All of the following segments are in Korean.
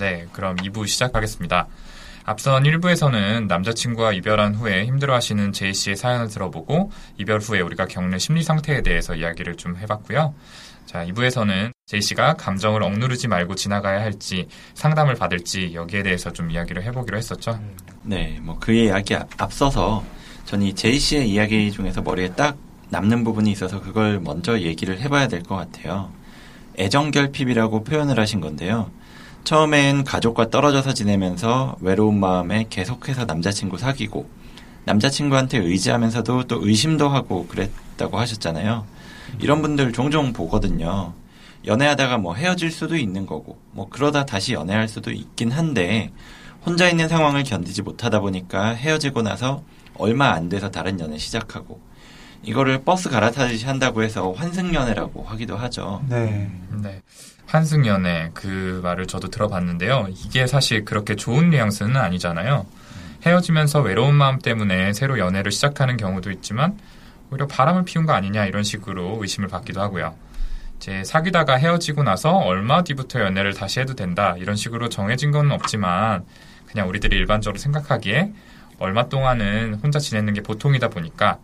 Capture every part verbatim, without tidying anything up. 네, 그럼 이 부 시작하겠습니다. 앞선 일 부에서는 남자친구와 이별한 후에 힘들어하시는 제이씨의 사연을 들어보고 이별 후에 우리가 겪는 심리 상태에 대해서 이야기를 좀 해봤고요. 자, 이 부에서는 제이씨가 감정을 억누르지 말고 지나가야 할지 상담을 받을지 여기에 대해서 좀 이야기를 해보기로 했었죠. 네, 뭐 그의 이야기 앞서서 저는 이 제이씨의 이야기 중에서 머리에 딱 남는 부분이 있어서 그걸 먼저 얘기를 해봐야 될 것 같아요. 애정결핍이라고 표현을 하신 건데요. 처음엔 가족과 떨어져서 지내면서 외로운 마음에 계속해서 남자친구 사귀고 남자친구한테 의지하면서도 또 의심도 하고 그랬다고 하셨잖아요. 이런 분들 종종 보거든요. 연애하다가 뭐 헤어질 수도 있는 거고 뭐 그러다 다시 연애할 수도 있긴 한데 혼자 있는 상황을 견디지 못하다 보니까 헤어지고 나서 얼마 안 돼서 다른 연애 시작하고 이거를 버스 갈아타듯이 한다고 해서 환승연애라고 하기도 하죠. 네, 네. 환승연애 그 말을 저도 들어봤는데요. 이게 사실 그렇게 좋은 뉘앙스는 아니잖아요. 헤어지면서 외로운 마음 때문에 새로 연애를 시작하는 경우도 있지만 오히려 바람을 피운 거 아니냐 이런 식으로 의심을 받기도 하고요. 이제 사귀다가 헤어지고 나서 얼마 뒤부터 연애를 다시 해도 된다 이런 식으로 정해진 건 없지만 그냥 우리들이 일반적으로 생각하기에 얼마 동안은 혼자 지내는 게 보통이다 보니까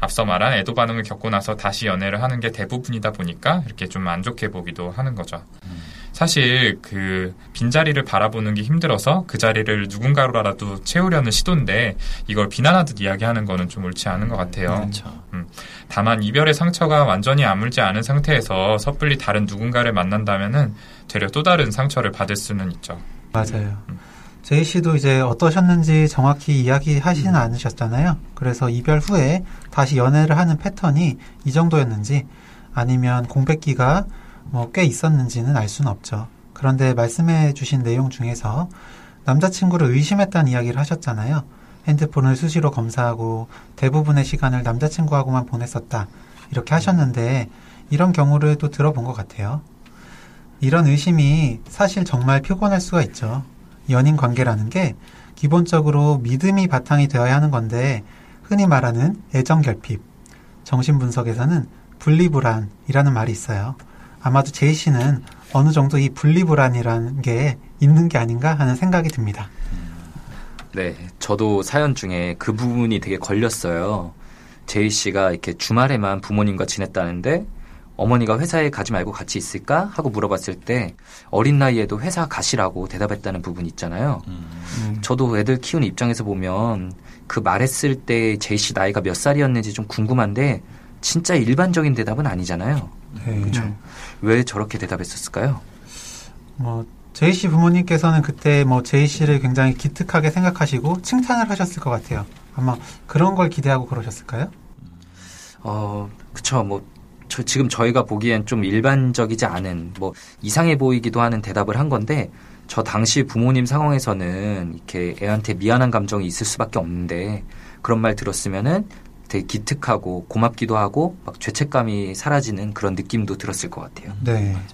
앞서 말한 애도 반응을 겪고 나서 다시 연애를 하는 게 대부분이다 보니까 이렇게 좀 안 좋게 보기도 하는 거죠. 음. 사실 그 빈자리를 바라보는 게 힘들어서 그 자리를 누군가로라도 채우려는 시도인데 이걸 비난하듯 이야기하는 거는 좀 옳지 않은 것 같아요. 그렇죠. 음. 다만 이별의 상처가 완전히 아물지 않은 상태에서 섣불리 다른 누군가를 만난다면은 되려 또 다른 상처를 받을 수는 있죠. 맞아요. 음. 제이 씨도 이제 어떠셨는지 정확히 이야기하시진 음. 않으셨잖아요. 그래서 이별 후에 다시 연애를 하는 패턴이 이 정도였는지 아니면 공백기가 뭐 꽤 있었는지는 알 수는 없죠. 그런데 말씀해 주신 내용 중에서 남자친구를 의심했다는 이야기를 하셨잖아요. 핸드폰을 수시로 검사하고 대부분의 시간을 남자친구하고만 보냈었다. 이렇게 하셨는데 이런 경우를 또 들어본 것 같아요. 이런 의심이 사실 정말 피곤할 수가 있죠. 연인 관계라는 게 기본적으로 믿음이 바탕이 되어야 하는 건데 흔히 말하는 애정결핍, 정신분석에서는 분리불안이라는 말이 있어요. 아마도 제이 씨는 어느 정도 이 분리불안이라는 게 있는 게 아닌가 하는 생각이 듭니다. 네, 저도 사연 중에 그 부분이 되게 걸렸어요. 제이 씨가 이렇게 주말에만 부모님과 지냈다는데 어머니가 회사에 가지 말고 같이 있을까? 하고 물어봤을 때 어린 나이에도 회사 가시라고 대답했다는 부분 있잖아요. 음, 음. 저도 애들 키우는 입장에서 보면 그 말했을 때 제이씨 나이가 몇 살이었는지 좀 궁금한데 진짜 일반적인 대답은 아니잖아요. 네. 그렇죠. 왜 저렇게 대답했었을까요? 뭐 제이씨 부모님께서는 그때 뭐 제이씨를 굉장히 기특하게 생각하시고 칭찬을 하셨을 것 같아요. 아마 그런 걸 기대하고 그러셨을까요? 어, 그렇죠. 뭐 저, 지금 저희가 보기엔 좀 일반적이지 않은 뭐 이상해 보이기도 하는 대답을 한 건데 저 당시 부모님 상황에서는 이렇게 애한테 미안한 감정이 있을 수밖에 없는데 그런 말 들었으면은 되게 기특하고 고맙기도 하고 막 죄책감이 사라지는 그런 느낌도 들었을 것 같아요. 네. 맞아요.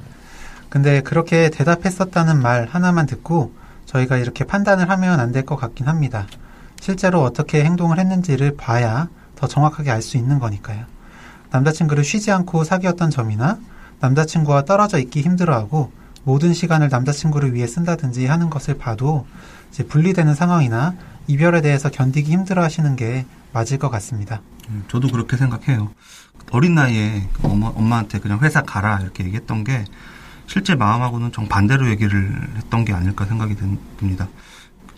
근데 그렇게 대답했었다는 말 하나만 듣고 저희가 이렇게 판단을 하면 안 될 것 같긴 합니다. 실제로 어떻게 행동을 했는지를 봐야 더 정확하게 알 수 있는 거니까요. 남자친구를 쉬지 않고 사귀었던 점이나 남자친구와 떨어져 있기 힘들어하고 모든 시간을 남자친구를 위해 쓴다든지 하는 것을 봐도 이제 분리되는 상황이나 이별에 대해서 견디기 힘들어하시는 게 맞을 것 같습니다. 음, 저도 그렇게 생각해요. 어린 나이에 엄마, 엄마한테 그냥 회사 가라 이렇게 얘기했던 게 실제 마음하고는 정반대로 얘기를 했던 게 아닐까 생각이 듭니다.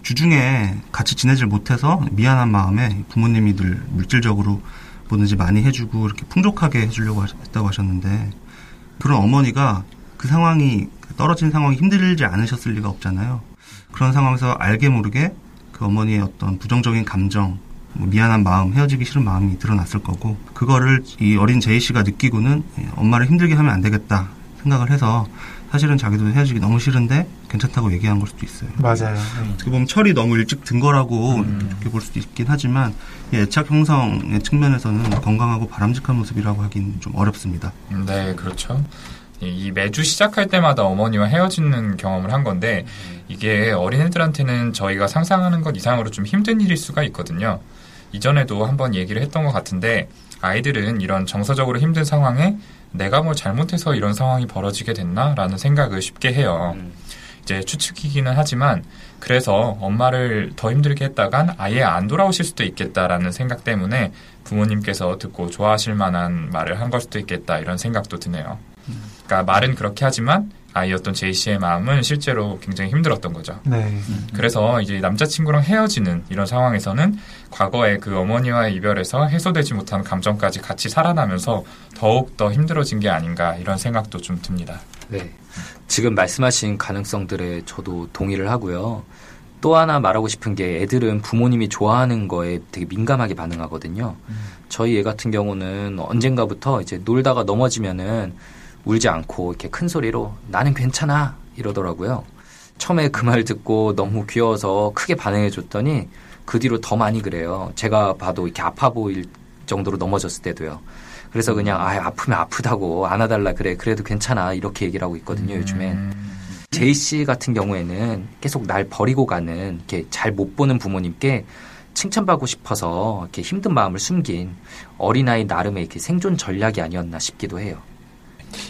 주중에 같이 지내질 못해서 미안한 마음에 부모님이 늘 물질적으로 뭐든지 많이 해주고 이렇게 풍족하게 해주려고 했다고 하셨는데 그런 어머니가 그 상황이 떨어진 상황이 힘들지 않으셨을 리가 없잖아요. 그런 상황에서 알게 모르게 그 어머니의 어떤 부정적인 감정, 미안한 마음, 헤어지기 싫은 마음이 드러났을 거고 그거를 이 어린 제이 씨가 느끼고는 엄마를 힘들게 하면 안 되겠다 생각을 해서 사실은 자기도 헤어지기 너무 싫은데 괜찮다고 얘기한 걸 수도 있어요. 맞아요. 어떻게 보면 철이 너무 일찍 든 거라고 음. 이렇게 볼 수도 있긴 하지만 애착 형성의 측면에서는 건강하고 바람직한 모습이라고 하긴 좀 어렵습니다. 네, 그렇죠. 이 매주 시작할 때마다 어머니와 헤어지는 경험을 한 건데 이게 어린애들한테는 저희가 상상하는 것 이상으로 좀 힘든 일일 수가 있거든요. 이전에도 한번 얘기를 했던 것 같은데 아이들은 이런 정서적으로 힘든 상황에 내가 뭘 잘못해서 이런 상황이 벌어지게 됐나? 라는 생각을 쉽게 해요. 이제 추측이기는 하지만 그래서 엄마를 더 힘들게 했다간 아예 안 돌아오실 수도 있겠다라는 생각 때문에 부모님께서 듣고 좋아하실 만한 말을 한 걸 수도 있겠다 이런 생각도 드네요. 그러니까 말은 그렇게 하지만 아이였던 제이씨의 마음은 실제로 굉장히 힘들었던 거죠. 네. 그래서 이제 남자친구랑 헤어지는 이런 상황에서는 과거의 그 어머니와의 이별에서 해소되지 못한 감정까지 같이 살아나면서 더욱 더 힘들어진 게 아닌가 이런 생각도 좀 듭니다. 네. 지금 말씀하신 가능성들에 저도 동의를 하고요. 또 하나 말하고 싶은 게 애들은 부모님이 좋아하는 거에 되게 민감하게 반응하거든요. 음. 저희 애 같은 경우는 언젠가부터 이제 놀다가 넘어지면은 울지 않고 이렇게 큰 소리로 나는 괜찮아 이러더라고요. 처음에 그 말 듣고 너무 귀여워서 크게 반응해 줬더니 그 뒤로 더 많이 그래요. 제가 봐도 이렇게 아파 보일 정도로 넘어졌을 때도요. 그래서 그냥 아 아프면 아프다고 안아달라 그래 그래도 괜찮아 이렇게 얘기를 하고 있거든요. 음. 요즘엔 제이 씨 같은 경우에는 계속 날 버리고 가는 이렇게 잘 못 보는 부모님께 칭찬받고 싶어서 이렇게 힘든 마음을 숨긴 어린아이 나름의 이렇게 생존 전략이 아니었나 싶기도 해요.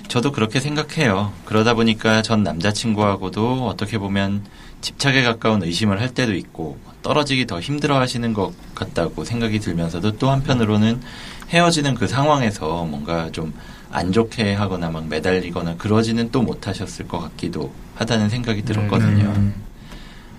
저도 그렇게 생각해요. 그러다 보니까 전 남자친구하고도 어떻게 보면 집착에 가까운 의심을 할 때도 있고 떨어지기 더 힘들어하시는 것 같다고 생각이 들면서도 또 한편으로는 헤어지는 그 상황에서 뭔가 좀 안 좋게 하거나 막 매달리거나 그러지는 또 못하셨을 것 같기도 하다는 생각이 들었거든요.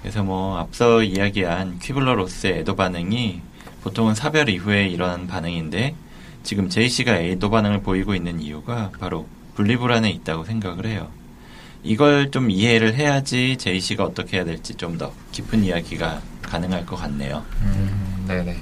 그래서 뭐 앞서 이야기한 퀴블러-로스의 애도 반응이 보통은 사별 이후에 일어난 반응인데 지금 제이씨가 애도 반응을 보이고 있는 이유가 바로 분리불안에 있다고 생각을 해요. 이걸 좀 이해를 해야지 제이씨가 어떻게 해야 될지 좀 더 깊은 이야기가 가능할 것 같네요. 음, 네네.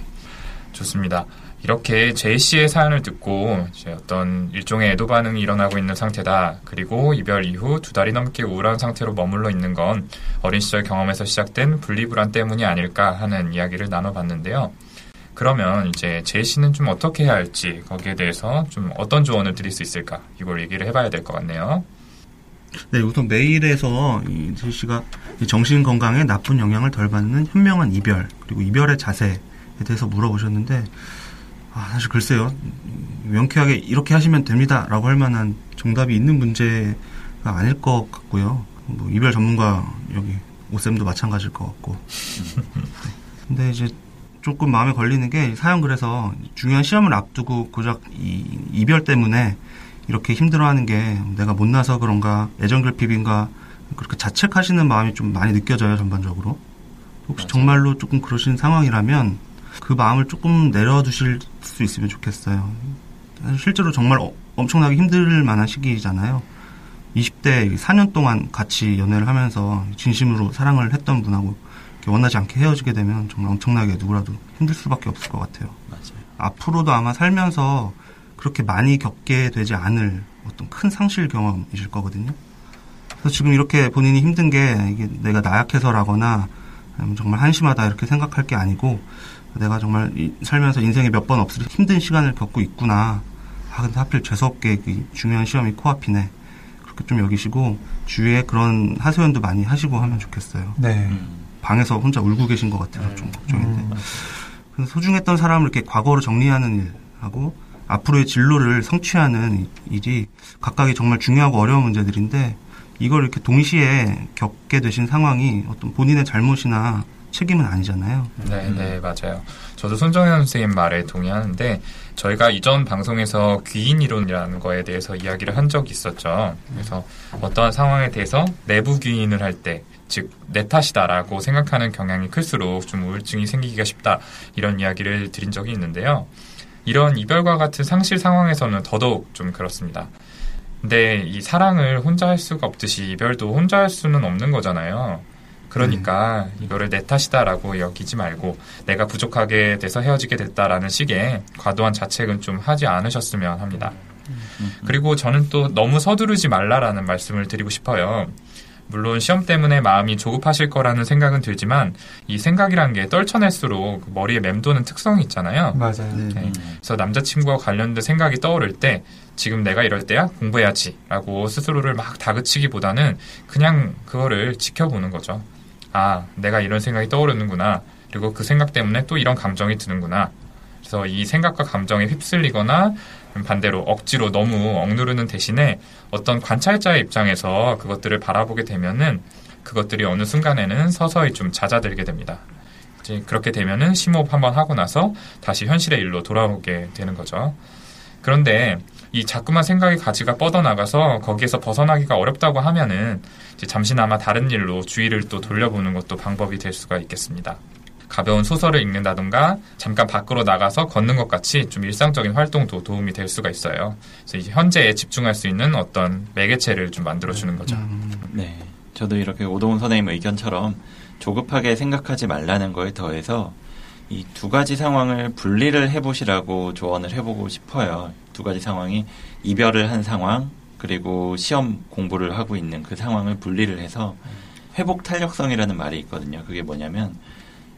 좋습니다. 이렇게 제이씨의 사연을 듣고 이제 어떤 일종의 애도 반응이 일어나고 있는 상태다. 그리고 이별 이후 두 달이 넘게 우울한 상태로 머물러 있는 건 어린 시절 경험에서 시작된 분리불안 때문이 아닐까 하는 이야기를 나눠봤는데요. 그러면 이제 제이씨는 좀 어떻게 해야 할지 거기에 대해서 좀 어떤 조언을 드릴 수 있을까 이걸 얘기를 해봐야 될 것 같네요. 네, 우선 메일에서 이 제이씨가 정신 건강에 나쁜 영향을 덜 받는 현명한 이별 그리고 이별의 자세에 대해서 물어보셨는데 아, 사실 글쎄요 명쾌하게 이렇게 하시면 됩니다 라고 할 만한 정답이 있는 문제가 아닐 것 같고요. 뭐 이별 전문가 여기 오쌤도 마찬가지일 것 같고 근데 이제 조금 마음에 걸리는 게 사연 그래서 중요한 시험을 앞두고 고작 이 이별 때문에 이렇게 힘들어하는 게 내가 못나서 그런가 애정결핍인가 그렇게 자책하시는 마음이 좀 많이 느껴져요. 전반적으로 혹시 맞아요. 정말로 조금 그러신 상황이라면 그 마음을 조금 내려두실 수 있으면 좋겠어요. 실제로 정말 어, 엄청나게 힘들 만한 시기잖아요. 이십 대 사 년 동안 같이 연애를 하면서 진심으로 사랑을 했던 분하고 원하지 않게 헤어지게 되면 정말 엄청나게 누구라도 힘들 수밖에 없을 것 같아요. 맞아요. 앞으로도 아마 살면서 그렇게 많이 겪게 되지 않을 어떤 큰 상실 경험이실 거거든요. 그래서 지금 이렇게 본인이 힘든 게 이게 내가 나약해서라거나 아니면 정말 한심하다 이렇게 생각할 게 아니고 내가 정말 살면서 인생에 몇 번 없을 힘든 시간을 겪고 있구나. 아 근데 하필 재수없게 그 중요한 시험이 코앞이네. 그렇게 좀 여기시고 주위에 그런 하소연도 많이 하시고 하면 좋겠어요. 네. 음. 방에서 혼자 울고 계신 것 같아서 좀 걱정인데 음. 그래서 소중했던 사람을 이렇게 과거로 정리하는 일하고 앞으로의 진로를 성취하는 일이 각각이 정말 중요하고 어려운 문제들인데 이걸 이렇게 동시에 겪게 되신 상황이 어떤 본인의 잘못이나 책임은 아니잖아요. 네, 네, 맞아요. 저도 손정현 선생님 말에 동의하는데 저희가 이전 방송에서 귀인 이론이라는 거에 대해서 이야기를 한 적이 있었죠. 그래서 어떠한 상황에 대해서 내부 귀인을 할 때 즉 내 탓이다라고 생각하는 경향이 클수록 좀 우울증이 생기기가 쉽다 이런 이야기를 드린 적이 있는데요. 이런 이별과 같은 상실 상황에서는 더더욱 좀 그렇습니다. 근데 이 사랑을 혼자 할 수가 없듯이 이별도 혼자 할 수는 없는 거잖아요. 그러니까 음. 이거를 내 탓이다라고 여기지 말고 내가 부족하게 돼서 헤어지게 됐다라는 식의 과도한 자책은 좀 하지 않으셨으면 합니다. 음. 그리고 저는 또 너무 서두르지 말라라는 말씀을 드리고 싶어요. 물론 시험 때문에 마음이 조급하실 거라는 생각은 들지만 이 생각이란 게 떨쳐낼수록 머리에 맴도는 특성이 있잖아요. 맞아요. 네. 그래서 남자친구와 관련된 생각이 떠오를 때 지금 내가 이럴 때야 공부해야지 라고 스스로를 막 다그치기보다는 그냥 그거를 지켜보는 거죠. 아, 내가 이런 생각이 떠오르는구나. 그리고 그 생각 때문에 또 이런 감정이 드는구나. 그래서 이 생각과 감정에 휩쓸리거나 반대로 억지로 너무 억누르는 대신에 어떤 관찰자의 입장에서 그것들을 바라보게 되면은 그것들이 어느 순간에는 서서히 좀 잦아들게 됩니다. 이제 그렇게 되면은 심호흡 한번 하고 나서 다시 현실의 일로 돌아오게 되는 거죠. 그런데 이 자꾸만 생각의 가지가 뻗어나가서 거기에서 벗어나기가 어렵다고 하면은 이제 잠시나마 다른 일로 주의를 또 돌려보는 것도 방법이 될 수가 있겠습니다. 가벼운 소설을 읽는다던가 잠깐 밖으로 나가서 걷는 것 같이 좀 일상적인 활동도 도움이 될 수가 있어요. 그래서 이제 현재에 집중할 수 있는 어떤 매개체를 좀 만들어주는 거죠. 음, 네, 저도 이렇게 오동훈 선생님 의견처럼 조급하게 생각하지 말라는 거에 더해서 이 두 가지 상황을 분리를 해보시라고 조언을 해보고 싶어요. 두 가지 상황이 이별을 한 상황 그리고 시험 공부를 하고 있는 그 상황을 분리를 해서 회복 탄력성이라는 말이 있거든요. 그게 뭐냐면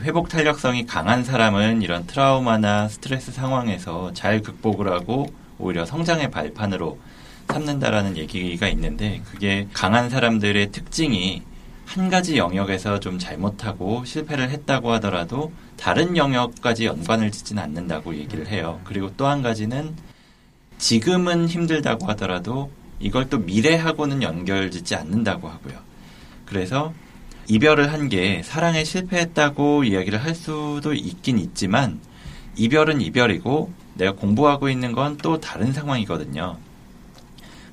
회복 탄력성이 강한 사람은 이런 트라우마나 스트레스 상황에서 잘 극복을 하고 오히려 성장의 발판으로 삼는다라는 얘기가 있는데 그게 강한 사람들의 특징이 한 가지 영역에서 좀 잘못하고 실패를 했다고 하더라도 다른 영역까지 연관을 짓진 않는다고 얘기를 해요. 그리고 또 한 가지는 지금은 힘들다고 하더라도 이걸 또 미래하고는 연결 짓지 않는다고 하고요. 그래서 이별을 한 게 사랑에 실패했다고 이야기를 할 수도 있긴 있지만 이별은 이별이고 내가 공부하고 있는 건 또 다른 상황이거든요.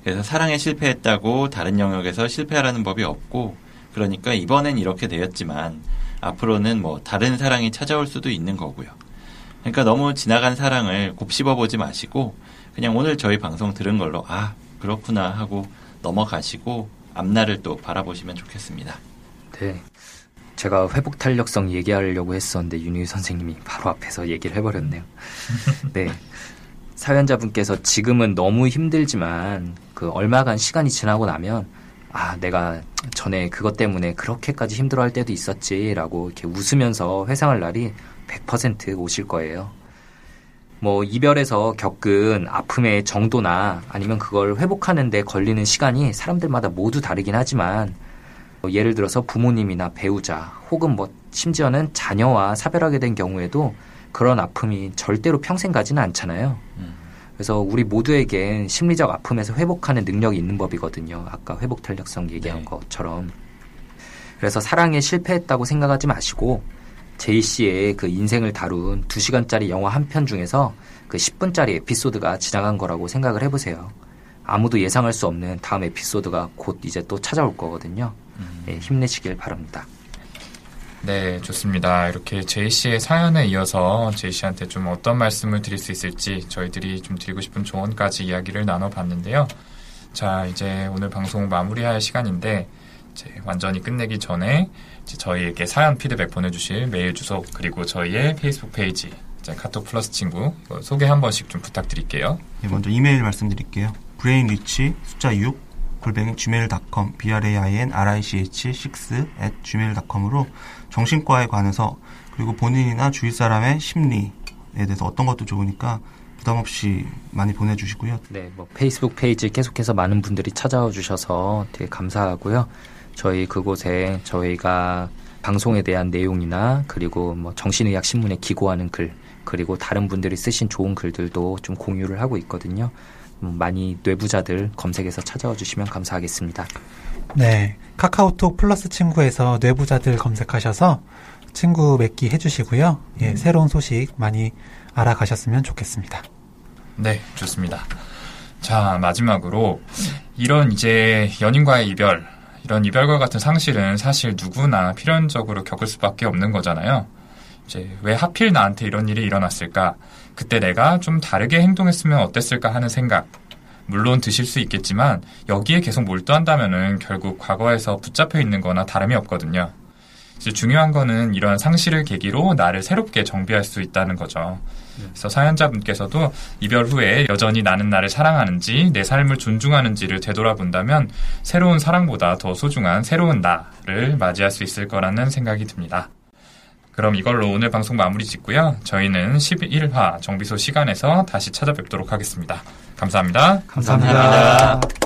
그래서 사랑에 실패했다고 다른 영역에서 실패하라는 법이 없고 그러니까 이번엔 이렇게 되었지만 앞으로는 뭐 다른 사랑이 찾아올 수도 있는 거고요. 그러니까 너무 지나간 사랑을 곱씹어보지 마시고 그냥 오늘 저희 방송 들은 걸로 아 그렇구나 하고 넘어가시고 앞날을 또 바라보시면 좋겠습니다. 네, 제가 회복 탄력성 얘기하려고 했었는데 윤희 선생님이 바로 앞에서 얘기를 해버렸네요. 네, 사연자분께서 지금은 너무 힘들지만 그 얼마간 시간이 지나고 나면 아 내가 전에 그것 때문에 그렇게까지 힘들어할 때도 있었지라고 이렇게 웃으면서 회상할 날이 백 퍼센트 오실 거예요. 뭐 이별에서 겪은 아픔의 정도나 아니면 그걸 회복하는 데 걸리는 시간이 사람들마다 모두 다르긴 하지만 예를 들어서 부모님이나 배우자 혹은 뭐 심지어는 자녀와 사별하게 된 경우에도 그런 아픔이 절대로 평생 가지는 않잖아요. 그래서 우리 모두에겐 심리적 아픔에서 회복하는 능력이 있는 법이거든요. 아까 회복 탄력성 얘기한 네. 것처럼. 그래서 사랑에 실패했다고 생각하지 마시고 제이 씨의 그 인생을 다룬 두 시간짜리 영화 한 편 중에서 그 십 분짜리 에피소드가 지나간 거라고 생각을 해보세요. 아무도 예상할 수 없는 다음 에피소드가 곧 이제 또 찾아올 거거든요. 네, 힘내시길 바랍니다. 네, 좋습니다. 이렇게 제이 씨의 사연에 이어서 제이 씨한테 좀 어떤 말씀을 드릴 수 있을지 저희들이 좀 드리고 싶은 조언까지 이야기를 나눠봤는데요. 자, 이제 오늘 방송 마무리할 시간인데 이제 완전히 끝내기 전에 이제 저희에게 사연 피드백 보내주실 메일 주소 그리고 저희의 페이스북 페이지 카톡 플러스 친구 소개 한 번씩 좀 부탁드릴게요. 네, 먼저 이메일 말씀드릴게요. 브레인리치 숫자 육 골뱅이 지메일 닷컴 브레인리치 식스 앳 지메일 닷컴으로 정신과에 관해서 그리고 본인이나 주위 사람의 심리에 대해서 어떤 것도 좋으니까 부담 없이 많이 보내주시고요. 네, 뭐 페이스북 페이지 계속해서 많은 분들이 찾아와 주셔서 되게 감사하고요. 저희 그곳에 저희가 방송에 대한 내용이나 그리고 뭐 정신의학 신문에 기고하는 글 그리고 다른 분들이 쓰신 좋은 글들도 좀 공유를 하고 있거든요. 많이 뇌부자들 검색해서 찾아와 주시면 감사하겠습니다. 네, 카카오톡 플러스 친구에서 뇌부자들 검색하셔서 친구 맺기 해주시고요. 예, 음. 새로운 소식 많이 알아가셨으면 좋겠습니다. 네, 좋습니다. 자, 마지막으로 이런 이제 연인과의 이별, 이런 이별과 같은 상실은 사실 누구나 필연적으로 겪을 수밖에 없는 거잖아요. 이제 왜 하필 나한테 이런 일이 일어났을까? 그때 내가 좀 다르게 행동했으면 어땠을까 하는 생각. 물론 드실 수 있겠지만 여기에 계속 몰두한다면은 결국 과거에서 붙잡혀 있는 거나 다름이 없거든요. 이제 중요한 거는 이런 상실을 계기로 나를 새롭게 정비할 수 있다는 거죠. 그래서 사연자분께서도 이별 후에 여전히 나는 나를 사랑하는지 내 삶을 존중하는지를 되돌아본다면 새로운 사랑보다 더 소중한 새로운 나를 맞이할 수 있을 거라는 생각이 듭니다. 그럼 이걸로 오늘 방송 마무리 짓고요. 저희는 십일 화 정비소 시간에서 다시 찾아뵙도록 하겠습니다. 감사합니다. 감사합니다. 감사합니다.